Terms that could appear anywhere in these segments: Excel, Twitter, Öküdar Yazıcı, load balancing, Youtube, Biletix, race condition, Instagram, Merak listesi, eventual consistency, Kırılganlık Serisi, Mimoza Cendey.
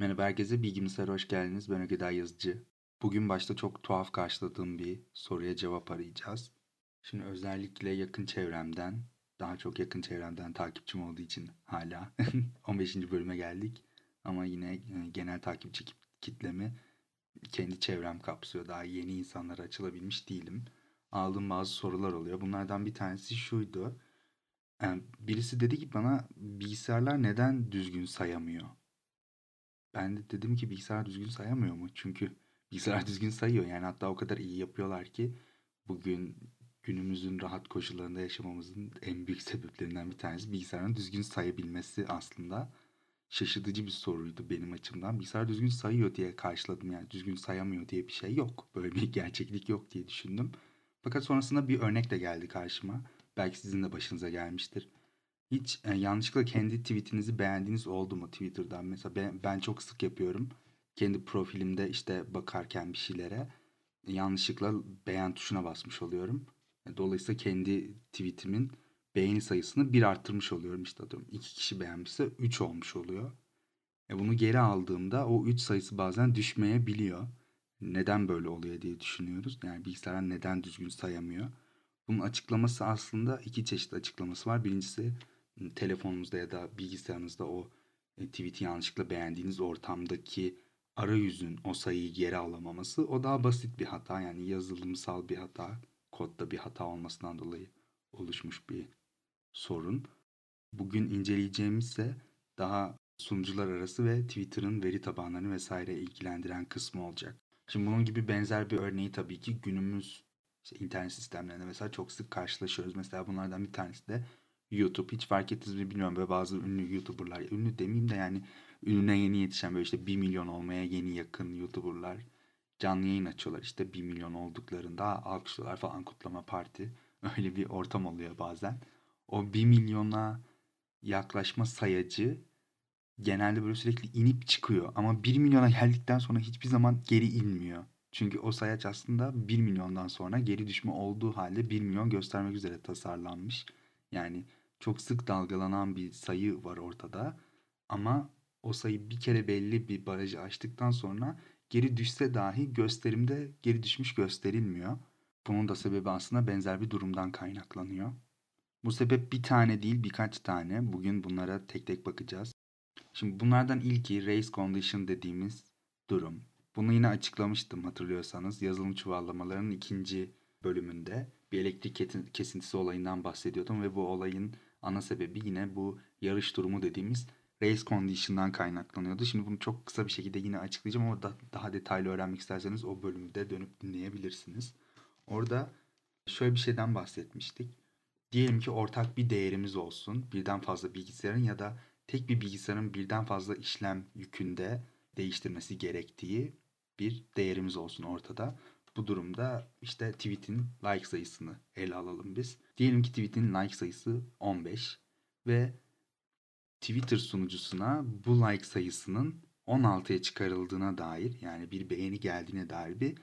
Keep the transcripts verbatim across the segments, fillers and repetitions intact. Merhaba herkese, bilgisayara hoş geldiniz. Ben Öküdar Yazıcı. Bugün başta çok tuhaf karşıladığım bir soruya cevap arayacağız. Şimdi özellikle yakın çevremden, daha çok yakın çevremden takipçim olduğu için hala on beşinci bölüme geldik. Ama yine genel takipçi kitlemi kendi çevrem kapsıyor. Daha yeni insanlara açılabilmiş değilim. Aldığım bazı sorular oluyor. Bunlardan bir tanesi şuydu. Yani birisi dedi ki bana, bilgisayarlar neden düzgün sayamıyor? Ben de dedim ki bilgisayar düzgün sayamıyor mu? Çünkü bilgisayar düzgün sayıyor. Yani hatta o kadar iyi yapıyorlar ki bugün günümüzün rahat koşullarında yaşamamızın en büyük sebeplerinden bir tanesi bilgisayarın düzgün sayabilmesi aslında. Şaşırtıcı bir soruydu benim açımdan. Bilgisayar düzgün sayıyor diye karşıladım. Yani düzgün sayamıyor diye bir şey yok. Böyle bir gerçeklik yok diye düşündüm. Fakat sonrasında bir örnek de geldi karşıma. Belki sizin de başınıza gelmiştir. Hiç e, yanlışlıkla kendi tweetinizi beğendiğiniz oldu mu Twitter'dan? Mesela ben, ben çok sık yapıyorum. Kendi profilimde işte bakarken bir şeylere e, yanlışlıkla beğen tuşuna basmış oluyorum. Dolayısıyla kendi tweetimin beğeni sayısını bir arttırmış oluyorum. İşte atıyorum iki kişi beğenmişse üç olmuş oluyor. E, bunu geri aldığımda o üç sayısı bazen düşmeyebiliyor. Neden böyle oluyor diye düşünüyoruz. Yani bilgisayarlar neden düzgün sayamıyor? Bunun açıklaması aslında iki çeşit açıklaması var. Birincisi telefonunuzda ya da bilgisayarınızda o tweet'i yanlışlıkla beğendiğiniz ortamdaki arayüzün o sayıyı geri alamaması. O daha basit bir hata, yani yazılımsal bir hata, kodda bir hata olmasından dolayı oluşmuş bir sorun. Bugün inceleyeceğimiz ise daha sunucular arası ve Twitter'ın veri tabanlarını vesaire ilgilendiren kısmı olacak. Şimdi bunun gibi benzer bir örneği tabii ki günümüz İşte internet sistemlerinde mesela çok sık karşılaşıyoruz. Mesela bunlardan bir tanesi de YouTube. Hiç fark ettiniz mi bilmiyorum. Böyle bazı ünlü YouTuber'lar, ünlü demeyeyim de yani ününe yeni yetişen, böyle işte bir milyon olmaya yeni yakın YouTuber'lar canlı yayın açıyorlar. İşte bir milyon olduklarında alkışlıyorlar falan, kutlama parti. Öyle bir ortam oluyor bazen. O bir milyona yaklaşma sayacı genelde böyle sürekli inip çıkıyor. Ama bir milyona geldikten sonra hiçbir zaman geri inmiyor. Çünkü o sayaç aslında bir milyondan sonra geri düşme olduğu halde bir milyon göstermek üzere tasarlanmış. Yani çok sık dalgalanan bir sayı var ortada. Ama o sayı bir kere belli bir barajı aştıktan sonra geri düşse dahi gösterimde geri düşmüş gösterilmiyor. Bunun da sebebi aslında benzer bir durumdan kaynaklanıyor. Bu sebep bir tane değil, birkaç tane. Bugün bunlara tek tek bakacağız. Şimdi bunlardan ilki race condition dediğimiz durum. Bunu yine açıklamıştım hatırlıyorsanız. Yazılım çuvallamalarının ikinci bölümünde bir elektrik kesintisi olayından bahsediyordum ve bu olayın ana sebebi yine bu yarış durumu dediğimiz race condition'dan kaynaklanıyordu. Şimdi bunu çok kısa bir şekilde yine açıklayacağım ama da, daha detaylı öğrenmek isterseniz o bölümü de dönüp dinleyebilirsiniz. Orada şöyle bir şeyden bahsetmiştik. Diyelim ki ortak bir değerimiz olsun. Birden fazla bilgisayarın ya da tek bir bilgisayarın birden fazla işlem yükünde değiştirmesi gerektiği bir değerimiz olsun ortada. Bu durumda işte tweet'in like sayısını ele alalım biz. Diyelim ki tweet'in like sayısı on beş ve Twitter sunucusuna bu like sayısının on altıya çıkarıldığına dair, yani bir beğeni geldiğine dair bir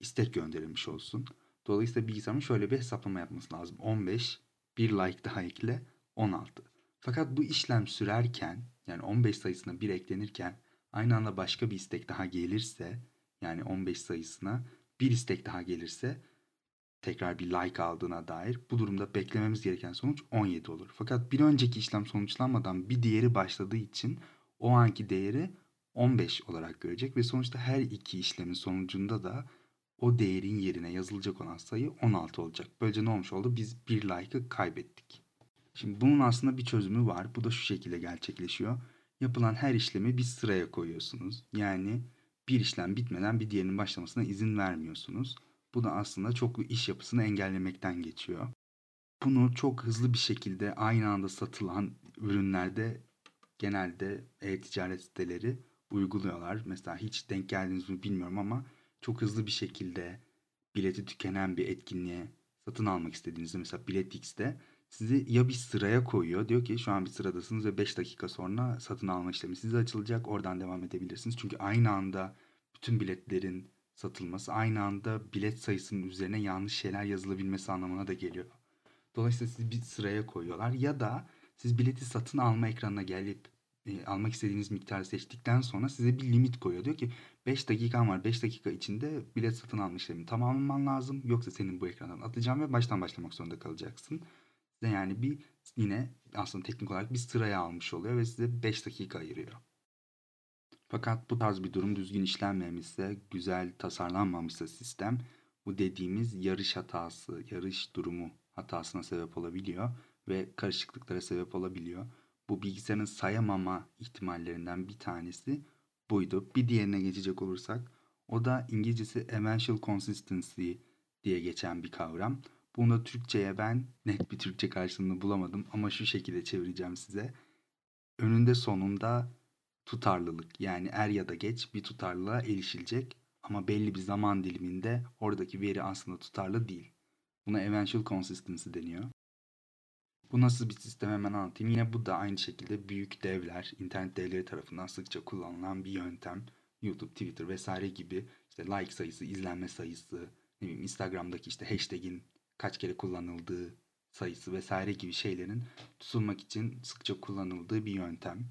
istek gönderilmiş olsun. Dolayısıyla bilgisayarın şöyle bir hesaplama yapması lazım. on beş, bir like daha ekle, on altı. Fakat bu işlem sürerken, yani on beş sayısına bir eklenirken aynı anda başka bir istek daha gelirse, yani on beş sayısına bir istek daha gelirse tekrar bir like aldığına dair bu durumda beklememiz gereken sonuç on yedi olur. Fakat bir önceki işlem sonuçlanmadan bir diğeri başladığı için o anki değeri on beş olarak görecek ve sonuçta her iki işlemin sonucunda da o değerin yerine yazılacak olan sayı on altı olacak. Böylece ne olmuş oldu? Biz bir like'ı kaybettik. Şimdi bunun aslında bir çözümü var. Bu da şu şekilde gerçekleşiyor. Yapılan her işlemi bir sıraya koyuyorsunuz. Yani bir işlem bitmeden bir diğerinin başlamasına izin vermiyorsunuz. Bu da aslında çoklu iş yapısını engellemekten geçiyor. Bunu çok hızlı bir şekilde aynı anda satılan ürünlerde genelde e-ticaret siteleri uyguluyorlar. Mesela hiç denk geldiniz mi bilmiyorum ama çok hızlı bir şekilde bileti tükenen bir etkinliğe satın almak istediğinizde mesela Biletix'te sizi ya bir sıraya koyuyor. Diyor ki şu an bir sıradasınız ve beş dakika sonra satın alma işlemi size açılacak. Oradan devam edebilirsiniz. Çünkü aynı anda bütün biletlerin satılması, aynı anda bilet sayısının üzerine yanlış şeyler yazılabilmesi anlamına da geliyor. Dolayısıyla sizi bir sıraya koyuyorlar. Ya da siz bileti satın alma ekranına gelip e, almak istediğiniz miktarı seçtikten sonra size bir limit koyuyor. Diyor ki beş dakikan var. beş dakika içinde bilet satın alma işlemini tamamlaman lazım. Yoksa senin bu ekrandan atacağım ve baştan başlamak zorunda kalacaksın. Size yani bir yine aslında teknik olarak bir sıraya almış oluyor ve size beş dakika ayırıyor. Fakat bu tarz bir durum düzgün işlenmemişse, güzel tasarlanmamışsa sistem, bu dediğimiz yarış hatası, yarış durumu hatasına sebep olabiliyor ve karışıklıklara sebep olabiliyor. Bu bilgisayarın sayamama ihtimallerinden bir tanesi buydu. Bir diğerine geçecek olursak, o da İngilizcesi eventual consistency diye geçen bir kavram. Bunu da Türkçe'ye ben net bir Türkçe karşılığını bulamadım ama şu şekilde çevireceğim size. Önünde sonunda tutarlılık, yani er ya da geç bir tutarlılığa erişilecek ama belli bir zaman diliminde oradaki veri aslında tutarlı değil. Buna eventual consistency deniyor. Bu nasıl bir sistem hemen anlatayım. Yine bu da aynı şekilde büyük devler, internet devleri tarafından sıkça kullanılan bir yöntem. YouTube, Twitter vesaire gibi işte like sayısı, izlenme sayısı, ne bileyim Instagram'daki işte hashtag'in kaç kere kullanıldığı sayısı vesaire gibi şeylerin tutulmak için sıkça kullanıldığı bir yöntem.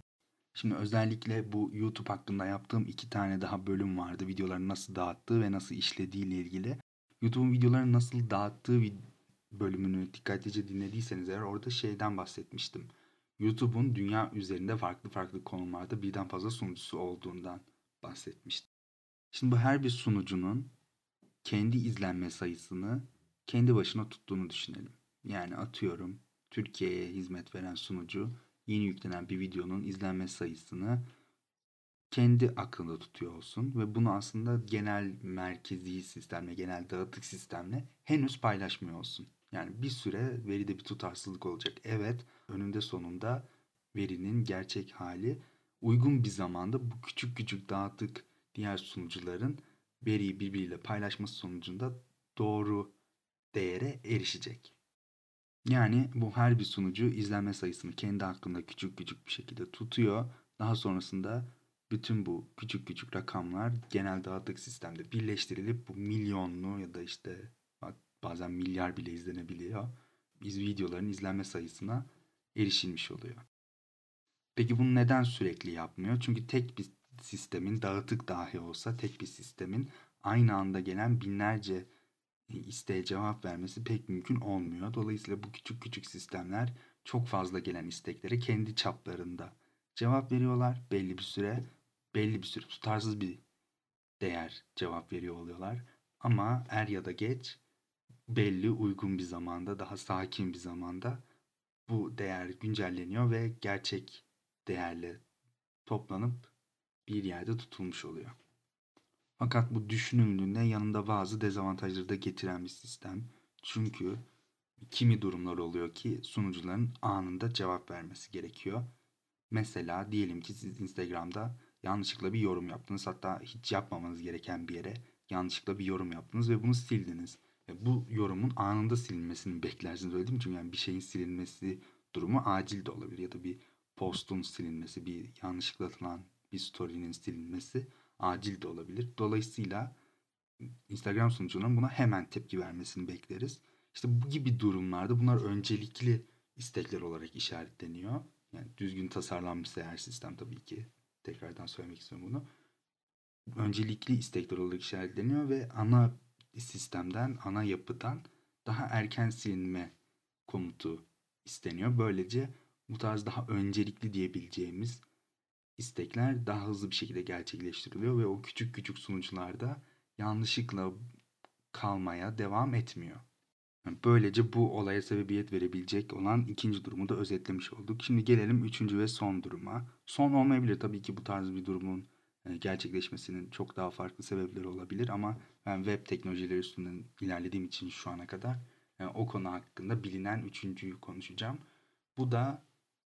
Şimdi özellikle bu YouTube hakkında yaptığım iki tane daha bölüm vardı. Videoların nasıl dağıttığı ve nasıl işlediği ile ilgili. YouTube'un videolarını nasıl dağıttığı bölümünü dikkatlice dinlediyseniz eğer orada şeyden bahsetmiştim. YouTube'un dünya üzerinde farklı farklı konumlarda birden fazla sunucusu olduğundan bahsetmiştim. Şimdi bu her bir sunucunun kendi izlenme sayısını kendi başına tuttuğunu düşünelim. Yani atıyorum Türkiye'ye hizmet veren sunucu yeni yüklenen bir videonun izlenme sayısını kendi aklında tutuyor olsun ve bunu aslında genel merkezi sistemle, genel dağıtık sistemle henüz paylaşmıyor olsun. Yani bir süre veride bir tutarsızlık olacak. Evet, önünde sonunda verinin gerçek hali uygun bir zamanda bu küçük küçük dağıtık diğer sunucuların veriyi birbiriyle paylaşması sonucunda doğru değere erişecek. Yani bu her bir sunucu izlenme sayısını kendi hakkında küçük küçük bir şekilde tutuyor. Daha sonrasında bütün bu küçük küçük rakamlar genel dağıtık sistemde birleştirilip bu milyonlu ya da işte bazen milyar bile izlenebiliyor. Biz videoların izlenme sayısına erişilmiş oluyor. Peki bunu neden sürekli yapmıyor? Çünkü tek bir sistemin, dağıtık dahi olsa tek bir sistemin aynı anda gelen binlerce isteğe cevap vermesi pek mümkün olmuyor. Dolayısıyla bu küçük küçük sistemler çok fazla gelen isteklere kendi çaplarında cevap veriyorlar. Belli bir süre, belli bir süre tutarsız bir değer cevap veriyor oluyorlar. Ama er ya da geç belli uygun bir zamanda, daha sakin bir zamanda bu değer güncelleniyor ve gerçek değerle toplanıp bir yerde tutulmuş oluyor. Fakat bu düşünüldüğünde yanında bazı dezavantajları da getiren bir sistem. Çünkü kimi durumlar oluyor ki sunucuların anında cevap vermesi gerekiyor. Mesela diyelim ki siz Instagram'da yanlışlıkla bir yorum yaptınız. Hatta hiç yapmamanız gereken bir yere yanlışlıkla bir yorum yaptınız ve bunu sildiniz. Ve bu yorumun anında silinmesini beklersiniz, öyle değil mi? Çünkü yani bir şeyin silinmesi durumu acil de olabilir. Ya da bir postun silinmesi, bir yanlışlıkla atılan bir story'nin silinmesi acil de olabilir. Dolayısıyla Instagram sunucularının buna hemen tepki vermesini bekleriz. İşte bu gibi durumlarda bunlar öncelikli istekler olarak işaretleniyor. Yani düzgün tasarlanmışsa eğer sistem, tabii ki tekrardan söylemek istiyorum bunu. Öncelikli istekler olarak işaretleniyor ve ana sistemden, ana yapıdan daha erken silinme komutu isteniyor. Böylece bu tarz daha öncelikli diyebileceğimiz istekler daha hızlı bir şekilde gerçekleştiriliyor ve o küçük küçük sunucularda yanlışlıkla kalmaya devam etmiyor. Böylece bu olaya sebebiyet verebilecek olan ikinci durumu da özetlemiş olduk. Şimdi gelelim üçüncü ve son duruma. Son olmayabilir tabii ki, bu tarz bir durumun gerçekleşmesinin çok daha farklı sebepleri olabilir ama ben web teknolojileri üstünden ilerlediğim için şu ana kadar yani o konu hakkında bilinen üçüncüyü konuşacağım. Bu da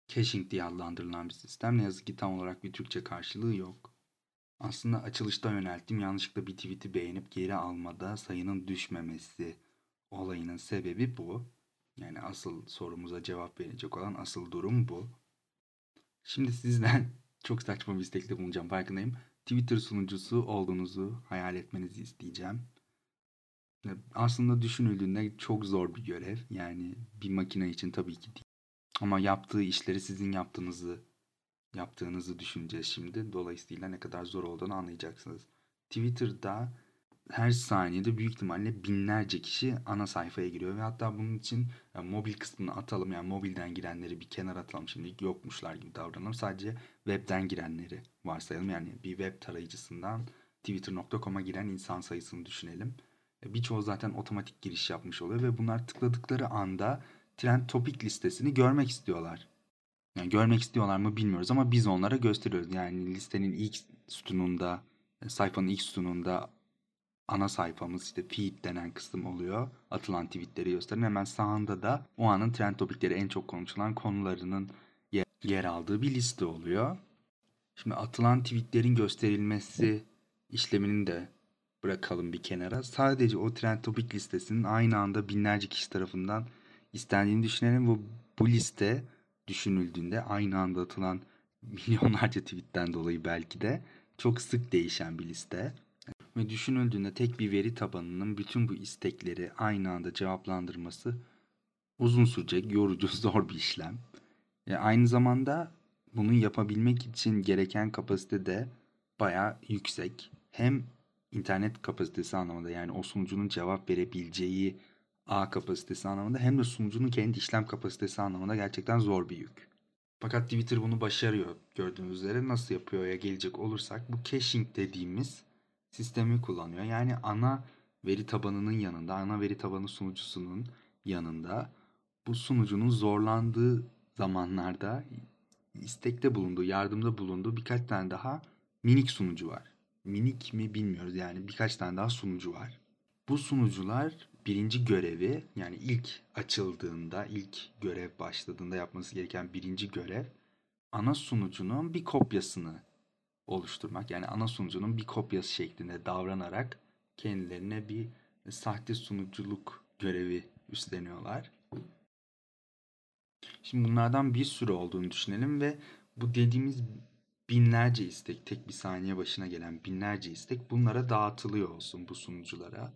caching diye adlandırılan bir sistem. Ne yazık ki tam olarak bir Türkçe karşılığı yok. Aslında açılışta yönelttiğim yanlışlıkla bir tweet'i beğenip geri almada sayının düşmemesi olayının sebebi bu. Yani asıl sorumuza cevap verecek olan asıl durum bu. Şimdi sizden çok saçma bir istekte bulunacağım, farkındayım. Twitter sunucusu olduğunuzu hayal etmenizi isteyeceğim. Aslında düşünüldüğünde çok zor bir görev. Yani bir makine için tabii ki değil. Ama yaptığı işleri sizin yaptığınızı yaptığınızı düşüneceğiz şimdi. Dolayısıyla ne kadar zor olduğunu anlayacaksınız. Twitter'da her saniyede büyük ihtimalle binlerce kişi ana sayfaya giriyor ve hatta bunun için yani mobil kısmını atalım, yani mobilden girenleri bir kenara atalım, şimdi yokmuşlar gibi davranalım, sadece webden girenleri varsayalım. Yani bir web tarayıcısından twitter nokta com'a giren insan sayısını düşünelim. Birçoğu zaten otomatik giriş yapmış oluyor ve bunlar tıkladıkları anda trend topik listesini görmek istiyorlar. Yani görmek istiyorlar mı bilmiyoruz ama biz onlara gösteriyoruz. Yani listenin ilk sütununda, sayfanın ilk sütununda ana sayfamız işte feed denen kısım oluyor. Atılan tweetleri gösterin. Hemen sağında da o anın trend topikleri, en çok konuşulan konularının yer aldığı bir liste oluyor. Şimdi atılan tweetlerin gösterilmesi işlemini de bırakalım bir kenara. Sadece o trend topik listesinin aynı anda binlerce kişi tarafından istendiğini düşünelim. Bu, bu liste düşünüldüğünde aynı anda atılan milyonlarca tweetten dolayı belki de çok sık değişen bir liste. Ve düşünüldüğünde tek bir veri tabanının bütün bu istekleri aynı anda cevaplandırması uzun sürecek, yorucu, zor bir işlem. E aynı zamanda bunu yapabilmek için gereken kapasite de bayağı yüksek. Hem internet kapasitesi anlamında, yani o sunucunun cevap verebileceği ağ kapasitesi anlamında, hem de sunucunun kendi işlem kapasitesi anlamında gerçekten zor bir yük. Fakat Twitter bunu başarıyor gördüğünüz üzere. Nasıl yapıyor ya gelecek olursak, bu caching dediğimiz sistemi kullanıyor. Yani ana veri tabanının yanında, ana veri tabanı sunucusunun yanında bu sunucunun zorlandığı zamanlarda istekte bulunduğu, yardımda bulunduğu birkaç tane daha minik sunucu var. Minik mi bilmiyoruz, yani birkaç tane daha sunucu var. Bu sunucular birinci görevi, yani ilk açıldığında, ilk görev başladığında yapması gereken birinci görev ana sunucunun bir kopyasını oluşturmak. Yani ana sunucunun bir kopyası şeklinde davranarak kendilerine bir sahte sunuculuk görevi üstleniyorlar. Şimdi bunlardan bir sürü olduğunu düşünelim ve bu dediğimiz binlerce istek, tek bir saniye başına gelen binlerce istek bunlara dağıtılıyor olsun, bu sunuculara.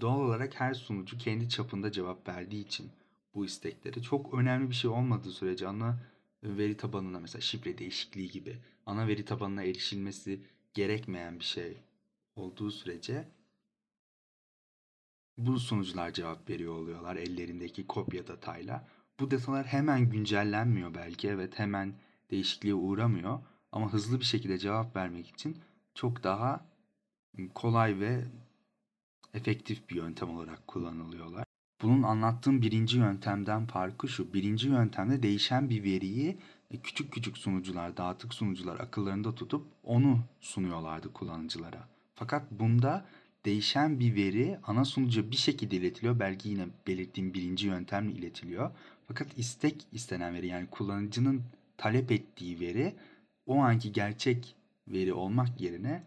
Doğal olarak her sunucu kendi çapında cevap verdiği için bu isteklere çok önemli bir şey olmadığı sürece ana veri tabanına, mesela şifre değişikliği gibi ana veri tabanına erişilmesi gerekmeyen bir şey olduğu sürece bu sunucular cevap veriyor oluyorlar ellerindeki kopya datayla. Bu datalar hemen güncellenmiyor belki, evet, hemen değişikliğe uğramıyor ama hızlı bir şekilde cevap vermek için çok daha kolay ve efektif bir yöntem olarak kullanılıyorlar. Bunun anlattığım birinci yöntemden farkı şu: birinci yöntemde değişen bir veriyi küçük küçük sunucular, dağıtık sunucular akıllarında tutup onu sunuyorlardı kullanıcılara. Fakat bunda değişen bir veri ana sunucuya bir şekilde iletiliyor. Belki yine belirttiğim birinci yöntemle iletiliyor. Fakat istek istenen veri, yani kullanıcının talep ettiği veri, o anki gerçek veri olmak yerine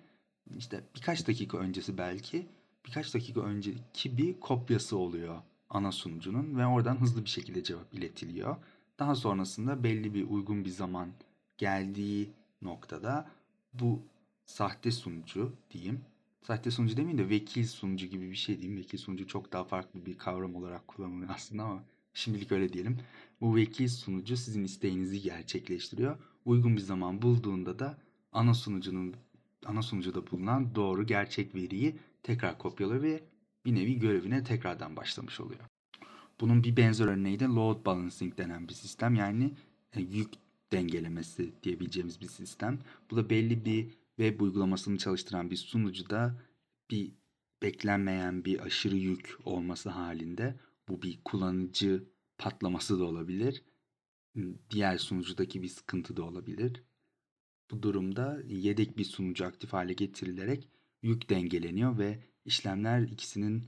işte birkaç dakika öncesi belki birkaç dakika önceki bir kopyası oluyor ana sunucunun ve oradan hızlı bir şekilde cevap iletiliyor. Daha sonrasında belli bir uygun bir zaman geldiği noktada bu sahte sunucu diyeyim. Sahte sunucu demeyeyim de vekil sunucu gibi bir şey diyeyim. Vekil sunucu çok daha farklı bir kavram olarak kullanılıyor aslında ama şimdilik öyle diyelim. Bu vekil sunucu sizin isteğinizi gerçekleştiriyor. Uygun bir zaman bulduğunda da ana sunucunun ana sunucuda bulunan doğru gerçek veriyi tekrar kopyalıyor ve bir nevi görevine tekrardan başlamış oluyor. Bunun bir benzer örneği de load balancing denen bir sistem, yani yük dengelemesi diyebileceğimiz bir sistem. Bu da belli bir web uygulamasını çalıştıran bir sunucuda bir beklenmeyen bir aşırı yük olması halinde, bu bir kullanıcı patlaması da olabilir, diğer sunucudaki bir sıkıntı da olabilir. Bu durumda yedek bir sunucu aktif hale getirilerek yük dengeleniyor ve işlemler ikisinin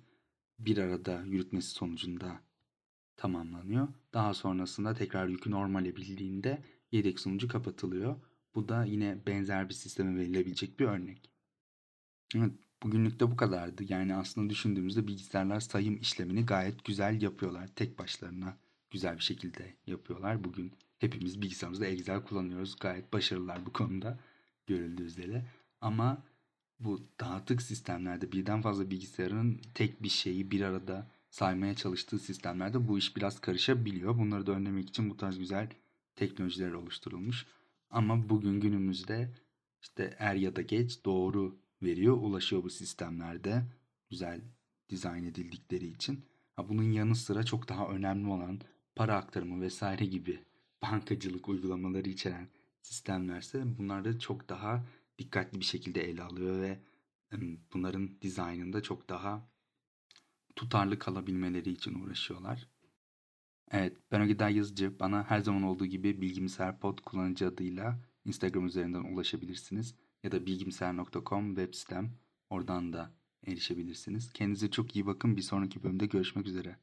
bir arada yürütmesi sonucunda tamamlanıyor. Daha sonrasında tekrar yükü normale bildiğinde yedek sunucu kapatılıyor. Bu da yine benzer bir sisteme verilebilecek bir örnek. Evet, bugünlük de bu kadardı. Yani aslında düşündüğümüzde bilgisayarlar sayım işlemini gayet güzel yapıyorlar. Tek başlarına güzel bir şekilde yapıyorlar. Bugün hepimiz bilgisayarımızda Excel kullanıyoruz. Gayet başarılılar bu konuda görüldüğü üzere. Ama bu dağıtık sistemlerde, birden fazla bilgisayarın tek bir şeyi bir arada saymaya çalıştığı sistemlerde bu iş biraz karışabiliyor. Bunları da önlemek için bu tarz güzel teknolojiler oluşturulmuş. Ama bugün günümüzde işte er ya da geç doğru veriyor, ulaşıyor bu sistemlerde güzel dizayn edildikleri için. Ha, bunun yanı sıra çok daha önemli olan para aktarımı vesaire gibi bankacılık uygulamaları içeren sistemlerse bunlar da çok daha dikkatli bir şekilde ele alıyor ve bunların dizaynında çok daha tutarlı kalabilmeleri için uğraşıyorlar. Evet, ben Öküdar Yazıcı. Bana her zaman olduğu gibi bilgimser nokta pod kullanıcı adıyla Instagram üzerinden ulaşabilirsiniz. Ya da bilgimser nokta com web sitem, oradan da erişebilirsiniz. Kendinize çok iyi bakın. Bir sonraki bölümde görüşmek üzere.